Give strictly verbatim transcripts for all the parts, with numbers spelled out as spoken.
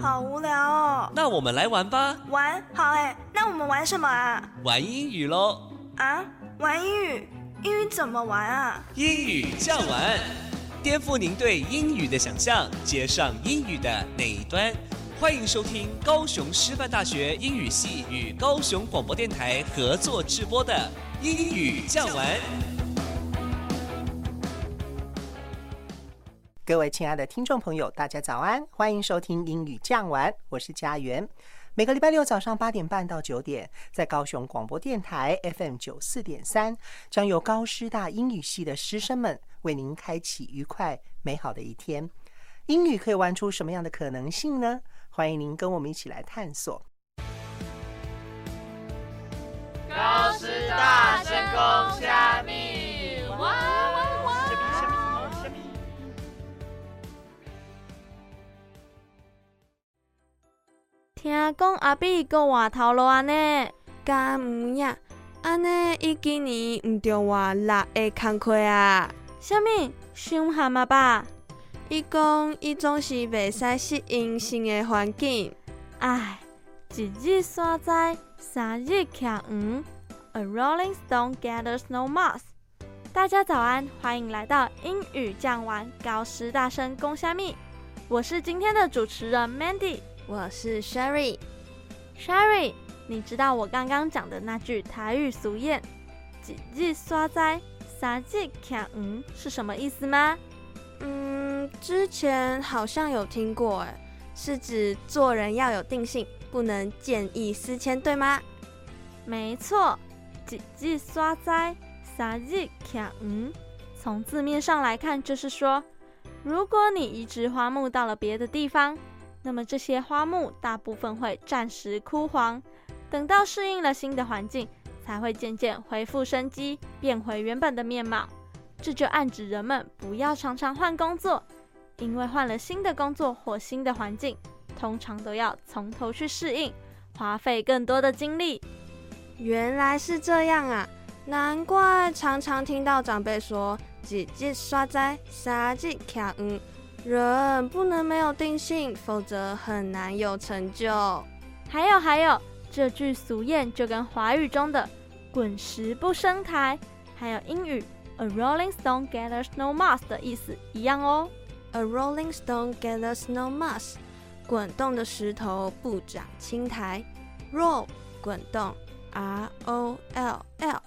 好无聊哦。那我们来玩吧。玩？好哎，那我们玩什么啊？玩英语咯。啊？玩英语？英语怎么玩啊？英语这样玩，颠覆您对英语的想象，接上英语的那一端。欢迎收听高雄师范大学英语系与高雄广播电台合作直播的英语教玩。各位亲爱的听众朋友，大家早安，欢迎收听英语教玩，我是佳媛。每个礼拜六早上八点半到九点，在高雄广播电台 F M 九四点三，将由高师大英语系的师生们为您开启愉快美好的一天。英语可以玩出什么样的可能性呢？欢迎您跟我们一起来探索。高师大深宫虾米，哇哇哇！虾米虾米虾米。听讲阿比搁换头路啊呢？敢唔呀？安尼伊今年唔着换六个工课啊？虾米？想喊啊吧？伊讲伊总是袂使适应新的环境，唉，一日山寨，三日徛黄。A rolling stone gathers no moss。大家早安，欢迎来到英语讲完高师大生公虾米。我是今天的主持人 Mandy， 我是 Sherry。Sherry， 你知道我刚刚讲的那句台语俗谚“一日山寨，三日徛黄”是什么意思吗？嗯，之前好像有听过，哎，是指做人要有定性，不能见异思迁，对吗？没错，一日山寨，三日徛黄。从字面上来看，就是说，如果你移植花木到了别的地方，那么这些花木大部分会暂时枯黄，等到适应了新的环境，才会渐渐恢复生机，变回原本的面貌。这就暗指人们不要常常换工作，因为换了新的工作或新的环境，通常都要从头去适应，花费更多的精力。原来是这样啊，难怪常常听到长辈说“一日山寨，三日徛黄”，人不能没有定性，否则很难有成就。还有还有，这句俗谚就跟华语中的“滚石不升台”，还有英语A rolling stone gathers no moss 的意思一样哦。A rolling stone gathers no moss， 滚动的石头不长青苔。Roll， 滚动 ，R O L L，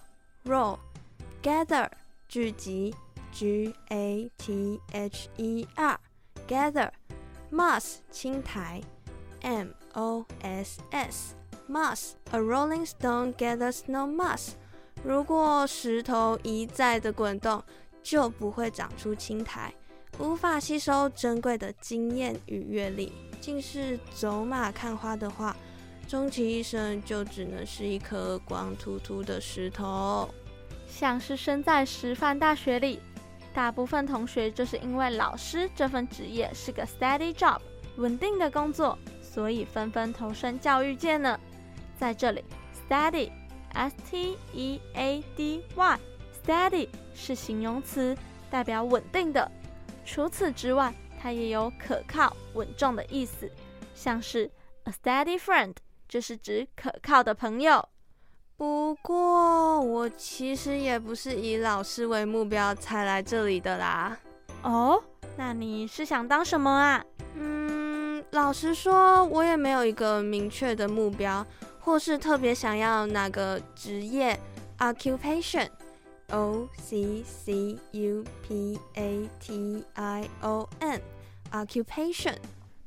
roll。Gather， 聚集 ，G A T H E R， gather。Moss， 青苔 ，M O S S， moss。A rolling stone gathers no moss。如果石头一再的滚动，就不会长出青苔，无法吸收珍贵的经验与阅历。竟是走马看花的话，终其一生就只能是一颗光秃秃的石头。像是身在师范大学里，大部分同学就是因为老师这份职业是个 steady job， 稳定的工作，所以纷纷投身教育界呢。在这里 ，steady。S T E A D Y， steady 是形容词，代表稳定的。除此之外，它也有可靠、稳重的意思，像是 a steady friend 就是指可靠的朋友。不过，我其实也不是以老师为目标才来这里的啦。哦，那你是想当什么啊？嗯，老实说，我也没有一个明确的目标。或是特别想要哪个职业 occupation O C C U P A T I O N occupation。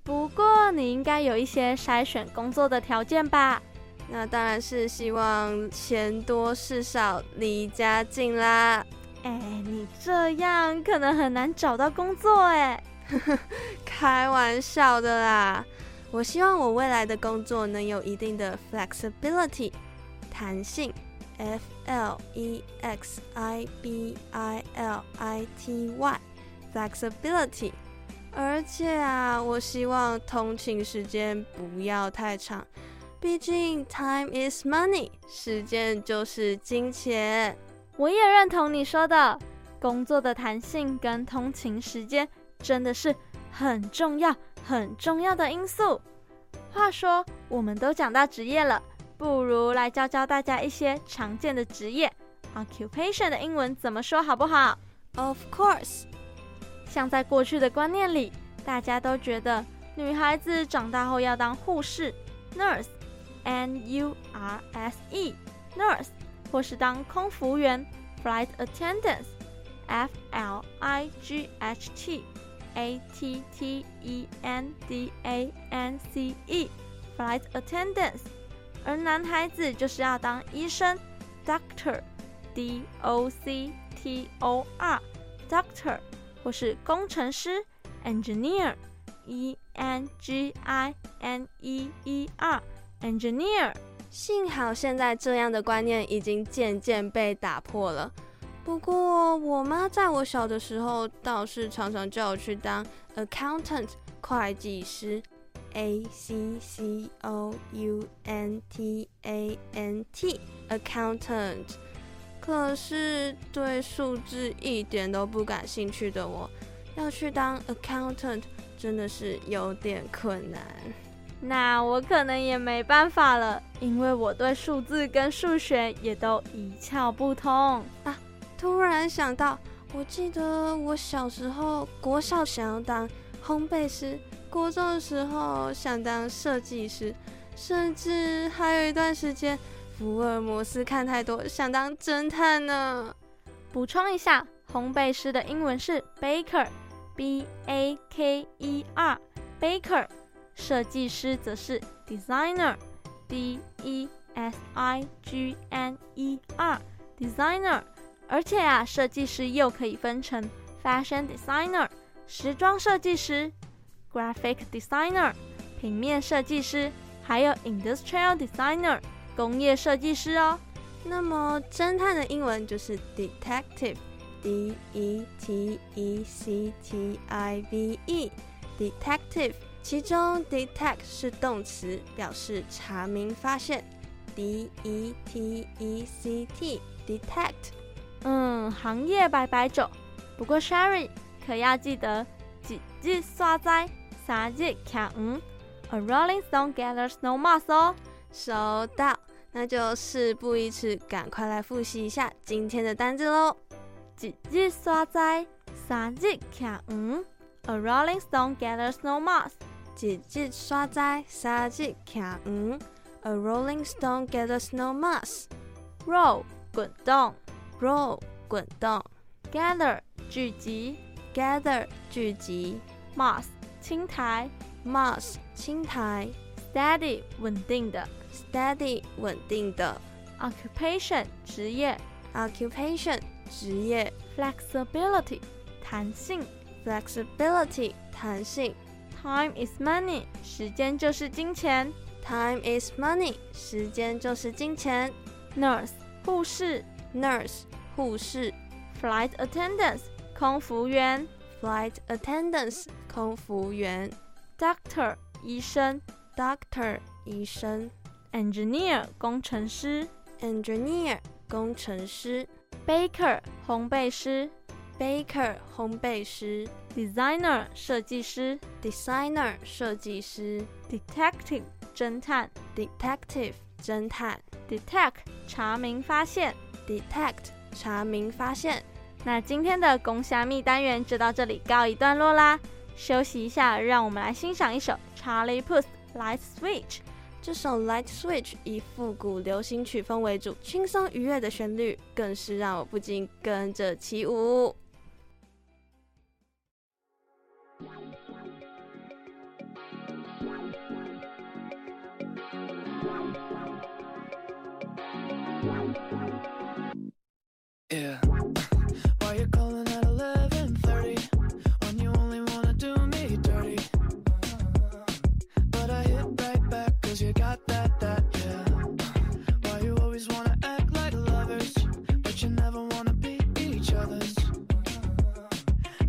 不过你应该有一些筛选工作的条件吧？那当然是希望钱多事少，离家近啦。哎，你这样可能很难找到工作哎。开玩笑的啦。我希望我未来的工作能有一定的 flexibility， 弹性 ，f l e x i b i l i t y flexibility。而且啊，我希望通勤时间不要太长，毕竟 time is money， 时间就是金钱。我也认同你说的，工作的弹性跟通勤时间真的是很重要。很重要的因素，话说，我们都讲到职业了，不如来教教大家一些常见的职业。Occupation 的英文怎么说好不好？ Of course。 像在过去的观念里，大家都觉得女孩子长大后要当护士 Nurse N U R S E Nurse 或是当空服员 Flight Attendant F L I G H T A T T E N D A N C E Flight Attendant 而男孩子就是要当医生 Doctor D O C T O R Doctor 或是工程师 Engineer E N G I N E E R Engineer 幸好现在这样的观念已经渐渐被打破了，不过我妈在我小的时候倒是常常叫我去当 Accountant 会计师 A C C O U N T A N T Accountant 可是对数字一点都不感兴趣的我要去当 Accountant 真的是有点困难，那我可能也没办法了，因为我对数字跟数学也都一窍不通啊！突然想到，我记得我小时候国小想要当烘焙师，国中的时候想当设计师，甚至还有一段时间福尔摩斯看太多，想当侦探呢。补充一下，烘焙师的英文是 baker B A K E R baker。设计师则是 designer D E S I G N E R designer 而且啊，设计师又可以分成 fashion designer 时装设计师 graphic designer 平面设计师还有 industrial designer 工业设计师哦。那么侦探的英文就是 detective D E T E C T I V E detective其中 detect 是动词，表示查明发现 D E T E C T detect 嗯，行业百百种，不过 Sherry 可要记得一日耍灾三日徛黄 A rolling stone gathers no moss 哦。收到，那就事不宜迟，赶快来复习一下今天的单字咯。一日耍灾三日徛黄 A rolling stone gathers no moss一日耍灾，三日徛黄。A rolling stone gathers no moss. Roll 滚动 ，roll 滚动。Gather 聚集 ，gather 聚集。Moss 青苔 ，moss 青苔。Steady 稳定的 ，steady 稳定的。Occupation 职业 ，occupation 职业。Flexibility 弹性 ，flexibility 弹性。Time is money 时间就是金钱 Time is money 时间就是金钱 Nurse 护士 Nurse 护士 Flight attendant 空服员 Flight attendant 空服员 Doctor 医生 Doctor 医生 Engineer 工程师 Engineer 工程师 Baker 烘焙师Baker 烘焙师 Designer 设计师 Designer 设计师 Detective 侦探 Detective 侦探 Detect 查明发现 Detect 查明发现那今天的公虾蜜单元就到这里告一段落啦，休息一下，让我们来欣赏一首 Charlie Puth Light Switch 这首 Light Switch 以复古流行曲风为主，轻松愉悦的旋律更是让我不禁跟着起舞。Yeah. Why you calling at eleven thirty when you only wanna do me dirty? But I hit right back 'cause you got that, that, yeah. Why you always wanna act like lovers, but you never wanna be each other's?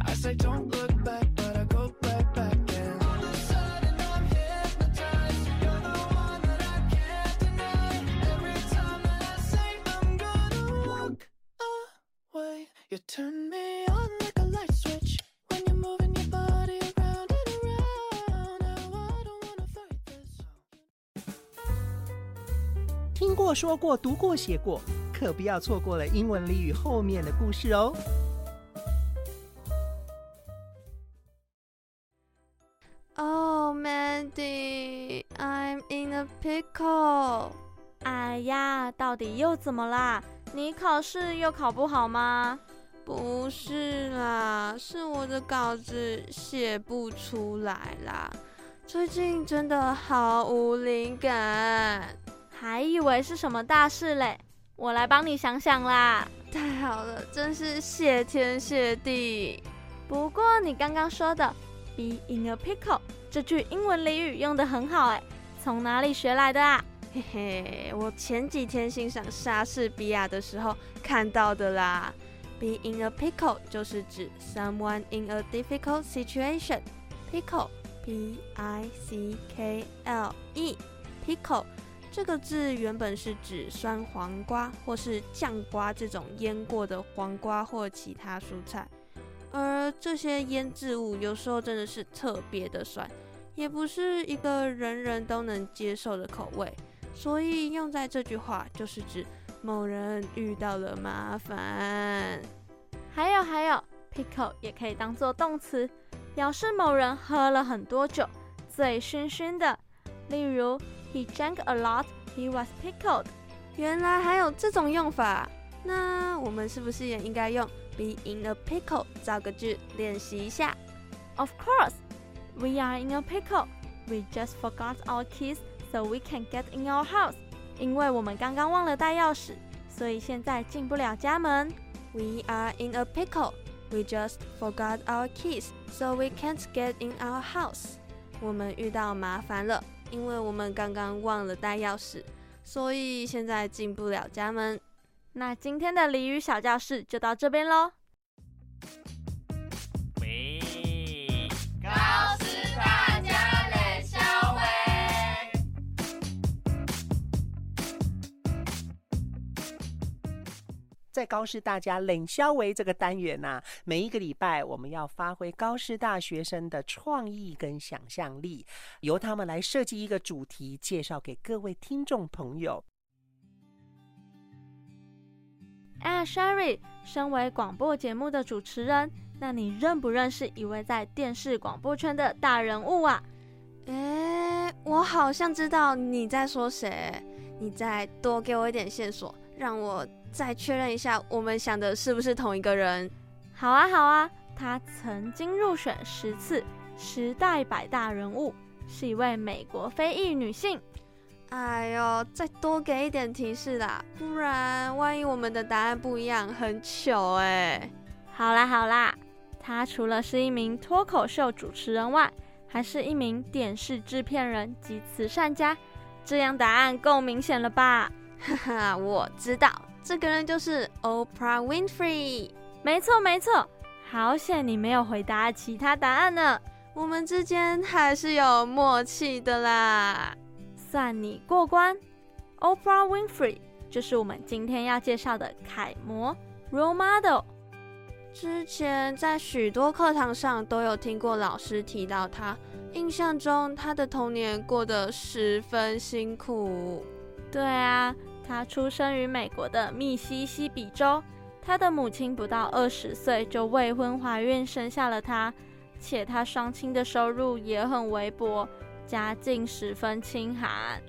I say don't look back, but I go right back, yeah. All of a sudden I'm hypnotized, you're the one that I can't deny. Every time that I say I'm gonna walk away, you turn me on like a light switch when you're moving your body around and around. Now I don't wanna fight this. 听过说过读过写过，可不要错过了英文俚语后面的故事哦。Oh, Mandy, I'm in a pickle. 哎呀，到底又怎么啦？你考试又考不好吗？不是啦，是我的稿子写不出来啦。最近真的毫无灵感，还以为是什么大事嘞。我来帮你想想啦。太好了，真是谢天谢地。不过你刚刚说的 Be in a pickle 这句英文俚语用得很好耶，从哪里学来的啊？嘿嘿，我前几天欣赏莎士比亚的时候看到的啦。Be in a pickle 就是指 someone in a difficult situation。 Pickle P I C K L E Pickle 这个字原本是指酸黄瓜或是酱瓜这种腌过的黄瓜或其他蔬菜，而这些腌制物有时候真的是特别的酸，也不是一个人人都能接受的口味，所以用在这句话就是指某人遇到了麻烦。还有还有 pickle 也可以当作动词，表示某人喝了很多酒，醉醺醺的。例如 He drank a lot, he was pickled。 原来还有这种用法，那我们是不是也应该用 Be in a pickle 造个句练习一下？ Of course, we are in a pickle. We just forgot our keys so we can get in our house. 因为我们刚刚忘了带钥匙，所以现在进不了家门。 We are in a pickle.We just forgot our keys, so we can't get in our house. 我们遇到麻烦了，因为我们刚刚忘了带钥匙，所以现在进不了家门。那今天的俚语小教室就到这边咯。喂，高斯大家冷笑话。在高师大家冷消微这个单元啊，每一个礼拜我们要发挥高师大学生的创意跟想象力，由他们来设计一个主题，介绍给各位听众朋友。哎 Sherry， 身为广播节目的主持人，那你认不认识一位在电视广播圈的大人物啊？哎，我好像知道你在说谁，你再多给我一点线索，让我再确认一下我们想的是不是同一个人。好啊好啊，他曾经入选十次时代百大人物，是一位美国非裔女性。哎呦，再多给一点提示啦，不然万一我们的答案不一样很糗欸。好啦好啦，他除了是一名脱口秀主持人外，还是一名电视制片人及慈善家，这样答案够明显了吧？哈哈，我知道这个人就是 Oprah Winfrey。 没错没错，好险你没有回答其他答案呢，我们之间还是有默契的啦，算你过关。 Oprah Winfrey 就是我们今天要介绍的楷模 Role Model。 之前在许多课堂上都有听过老师提到他，印象中他的童年过得十分辛苦。对啊，他出生于美国的密西西比州，他的母亲不到二十岁就未婚怀孕生下了他，且他双亲的收入也很微薄，家境十分清寒。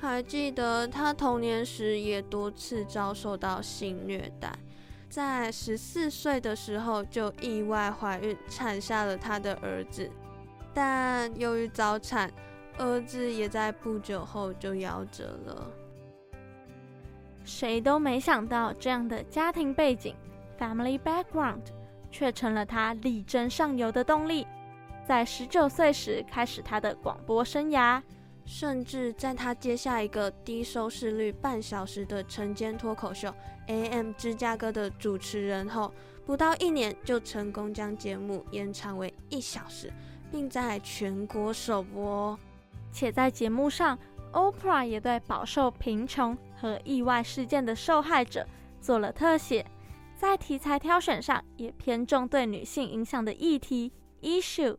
还记得他童年时也多次遭受到性虐待，在十四岁的时候就意外怀孕产下了他的儿子，但由于早产，儿子也在不久后就夭折了。谁都没想到这样的家庭背景 family background 却成了他力争上游的动力，在十九岁时开始他的广播生涯，甚至在他接下一个低收视率半小时的晨间脱口秀 A M 芝加哥的主持人后，不到一年就成功将节目延长为一小时，并在全国首播。且在节目上 Oprah 也对饱受贫穷和意外事件的受害者做了特写，在题材挑选上也偏重对女性影响的议题 issue。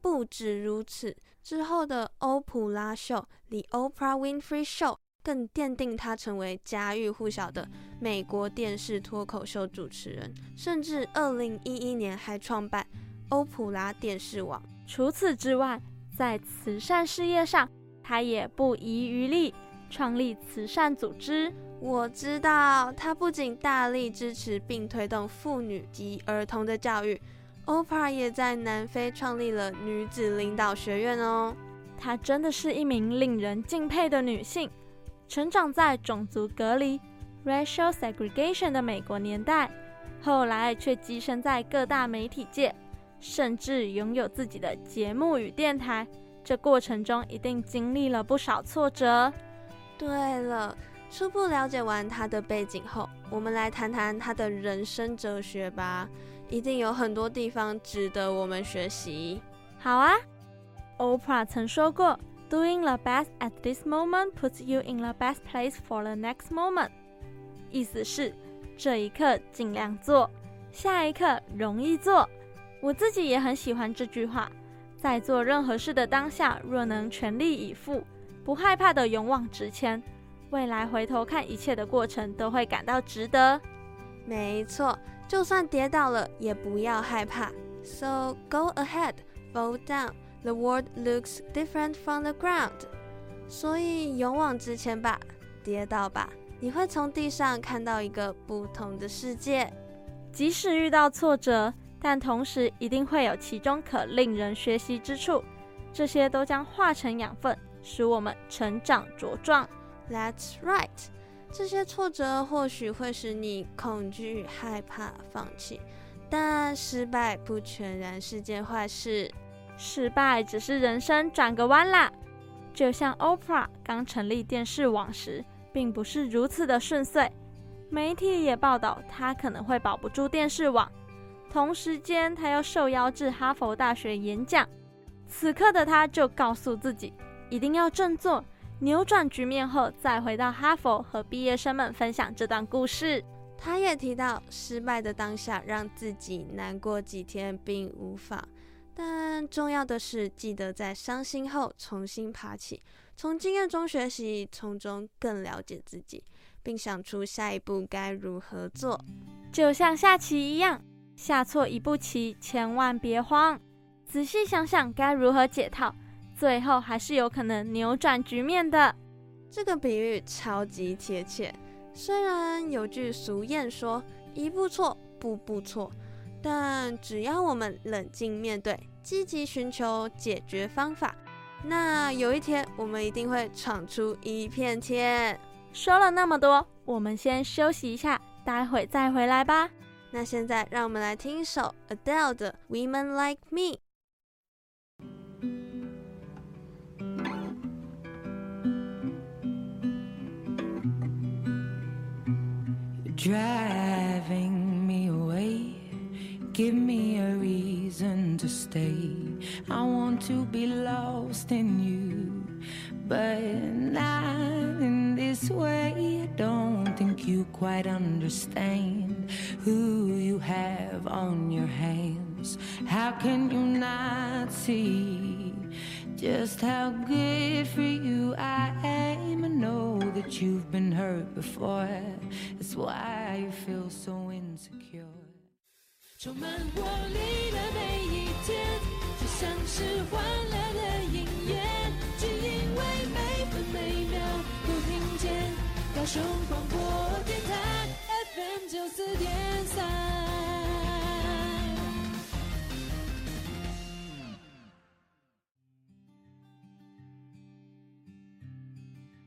不止如此，之后的欧普拉秀 The Oprah Winfrey Show 更奠定他成为家喻户晓的美国电视脱口秀主持人，甚至二零一一年还创办欧普拉电视网。除此之外，在慈善事业上他也不遗余力，创立慈善组织。我知道他不仅大力支持并推动妇女及儿童的教育， Oprah 也在南非创立了女子领导学院哦。她真的是一名令人敬佩的女性，成长在种族隔离 racial segregation 的美国年代，后来却跻身在各大媒体界，甚至拥有自己的节目与电台，这过程中一定经历了不少挫折。对了，初步了解完他的背景后，我们来谈谈他的人生哲学吧，一定有很多地方值得我们学习。好啊， Oprah 曾说过 Doing the best at this moment puts you in the best place for the next moment， 意思是这一刻尽量做，下一刻容易做。我自己也很喜欢这句话，在做任何事的当下，若能全力以赴，不害怕的勇往直前，未来回头看一切的过程都会感到值得。没错，就算跌倒了也不要害怕。 So go ahead, fall down, the world looks different from the ground。 所以勇往直前吧，跌倒吧，你会从地上看到一个不同的世界。即使遇到挫折，但同时一定会有其中可令人学习之处，这些都将化成养分，使我们成长茁壮。That's right， 这些挫折或许会使你恐惧、害怕、放弃，但失败不全然是件坏事，失败只是人生转个弯啦。就像 Oprah 刚成立电视网时并不是如此的顺遂，媒体也报道她可能会保不住电视网，同时间她又受邀至哈佛大学演讲，此刻的她就告诉自己一定要振作，扭转局面后再回到哈佛和毕业生们分享这段故事。他也提到失败的当下让自己难过几天并无妨，但重要的是记得在伤心后重新爬起，从经验中学习，从中更了解自己，并想出下一步该如何做。就像下棋一样，下错一步棋千万别慌，仔细想想该如何解套，最后还是有可能扭转局面的。这个比喻超级贴切，虽然有句俗谚说一步错步步错，但只要我们冷静面对，积极寻求解决方法，那有一天我们一定会闯出一片天。说了那么多，我们先休息一下，待会再回来吧。那现在让我们来听一首 Adele 的 Women Like Me。Driving me away, give me a reason to stay. I want to be lost in you, but not in this way. I don't think you quite understand who you have on your hands. How can you not see just how good for you I am? I know that you've been hurt before, that's why you feel so insecure. 充满活力的每一天，就像是欢乐的音乐，只因为每分每秒都听见高雄广播电台 F M 九四点三。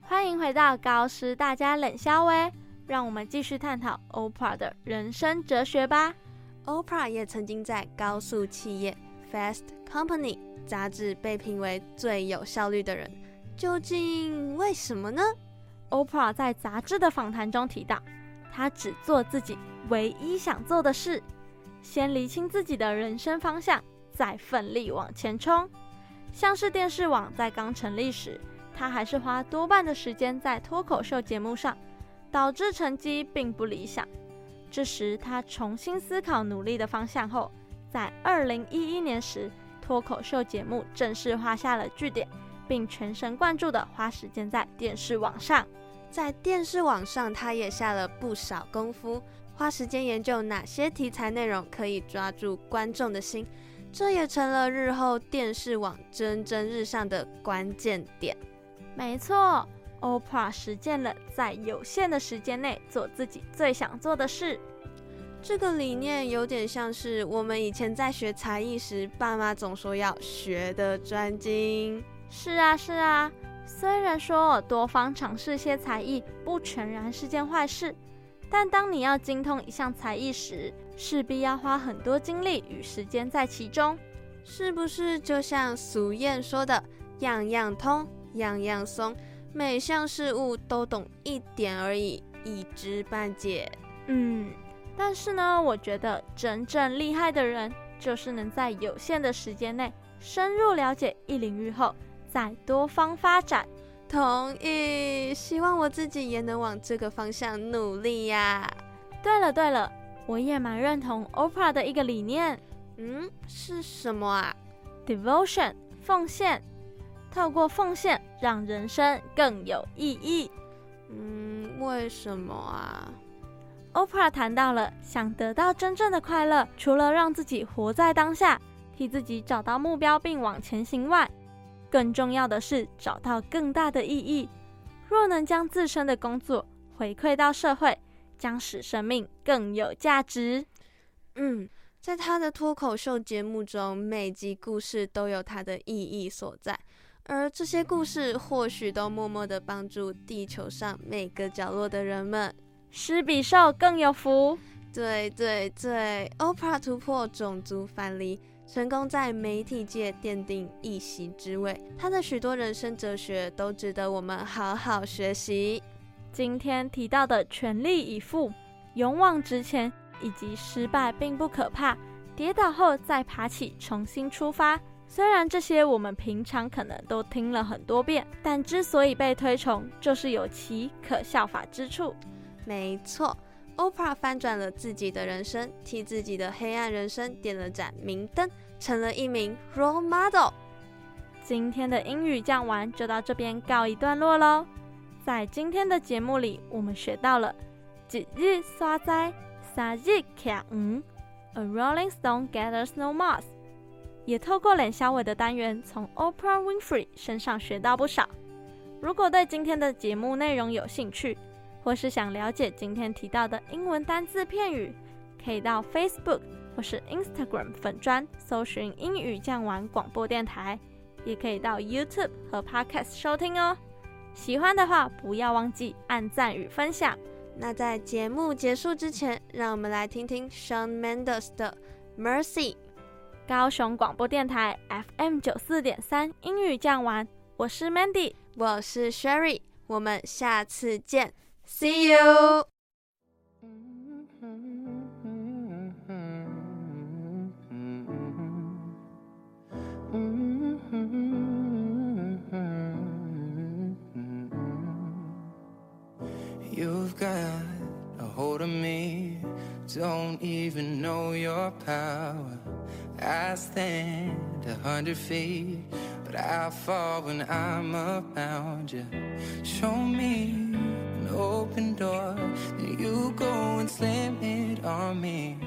欢迎回到高师大家冷笑威，让我们继续探讨 Oprah 的人生哲学吧。 Oprah 也曾经在高速企业 Fast Company 杂志被评为最有效率的人，究竟为什么呢？ Oprah 在杂志的访谈中提到，她只做自己唯一想做的事，先厘清自己的人生方向，再奋力往前冲。像是电视网在刚成立时，他还是花多半的时间在脱口秀节目上，导致成绩并不理想。这时他重新思考努力的方向后，在二零一一年时，脱口秀节目正式画下了句点，并全神贯注地花时间在电视网上。在电视网上他也下了不少功夫，花时间研究哪些题材内容可以抓住观众的心，这也成了日后电视网蒸蒸日上的关键点。没错， Oprah 实践了在有限的时间内做自己最想做的事。这个理念有点像是我们以前在学才艺时，爸妈总说要学得专精。是啊是啊，虽然说多方尝试些才艺不全然是件坏事，但当你要精通一项才艺时，势必要花很多精力与时间在其中。是不是就像俗谚说的，样样通，样样松，每项事物都懂一点而已，一知半解。嗯，但是呢，我觉得真正厉害的人，就是能在有限的时间内深入了解一领域后，再多方发展。同意，希望我自己也能往这个方向努力呀、啊。对了对了，我也蛮认同 Oprah 的一个理念。嗯，是什么啊？ Devotion， 奉献。透过奉献，让人生更有意义。嗯，为什么啊？ Oprah 谈到了，想得到真正的快乐，除了让自己活在当下，替自己找到目标并往前行外，更重要的是找到更大的意义。若能将自身的工作回馈到社会，将使生命更有价值。嗯，在他的脱口秀节目中，每集故事都有它的意义所在，而这些故事或许都默默地帮助地球上每个角落的人们。施比受更有福。对对对， Oprah 突破种族藩篱，成功在媒体界奠定一席之位，他的许多人生哲学都值得我们好好学习。今天提到的全力以赴、勇往直前，以及失败并不可怕，跌倒后再爬起重新出发，虽然这些我们平常可能都听了很多遍，但之所以被推崇，就是有其可效法之处。没错，Oprah 翻转了自己的人生，替自己的黑暗人生点了盏明灯，成了一名 role model。 今天的英语讲完就到这边告一段落咯。在今天的节目里，我们学到了一日山栽三日徛黄， A rolling stone gathers no moss， 也透过冷小伟的单元从 Oprah Winfrey 身上学到不少。如果对今天的节目内容有兴趣，或是想了解今天提到的英文单字片语，可以到 Facebook 或是 Instagram 粉专搜寻英语讲完广播电台，也可以到 YouTube 和 Podcast 收听哦。喜欢的话不要忘记按赞与分享。那在节目结束之前，让我们来听听 Shawn Mendes 的 Mercy。 高雄广播电台 F M 九四点三 英语讲完，我是 Mandy， 我是 Sherry， 我们下次见。See you! You've got a hold of me, don't even know your power. I stand a hundred feet, but I fall when I'm around you. Show me open door, and you go and slam it on me.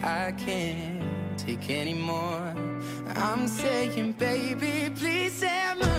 I can't take anymore. I'm saying, baby, please, am I